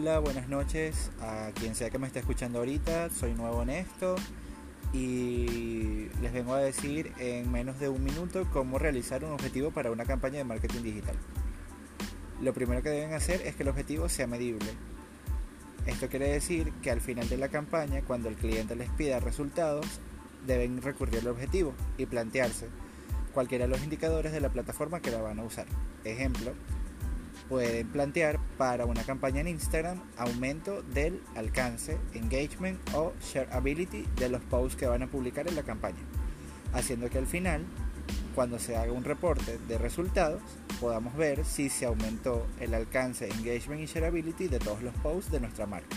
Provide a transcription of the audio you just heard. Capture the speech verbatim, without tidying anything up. Hola, buenas noches a quien sea que me esté escuchando ahorita. Soy nuevo en esto y les vengo a decir en menos de un minuto cómo realizar un objetivo para una campaña de marketing digital. Lo primero que deben hacer es que el objetivo sea medible. Esto quiere decir que al final de la campaña, cuando el cliente les pida resultados, deben recurrir al objetivo y plantearse cualquiera de los indicadores de la plataforma que la van a usar. Ejemplo, pueden plantear para una campaña en Instagram aumento del alcance, engagement o shareability de los posts que van a publicar en la campaña, haciendo que al final, cuando se haga un reporte de resultados, podamos ver si se aumentó el alcance, engagement y shareability de todos los posts de nuestra marca.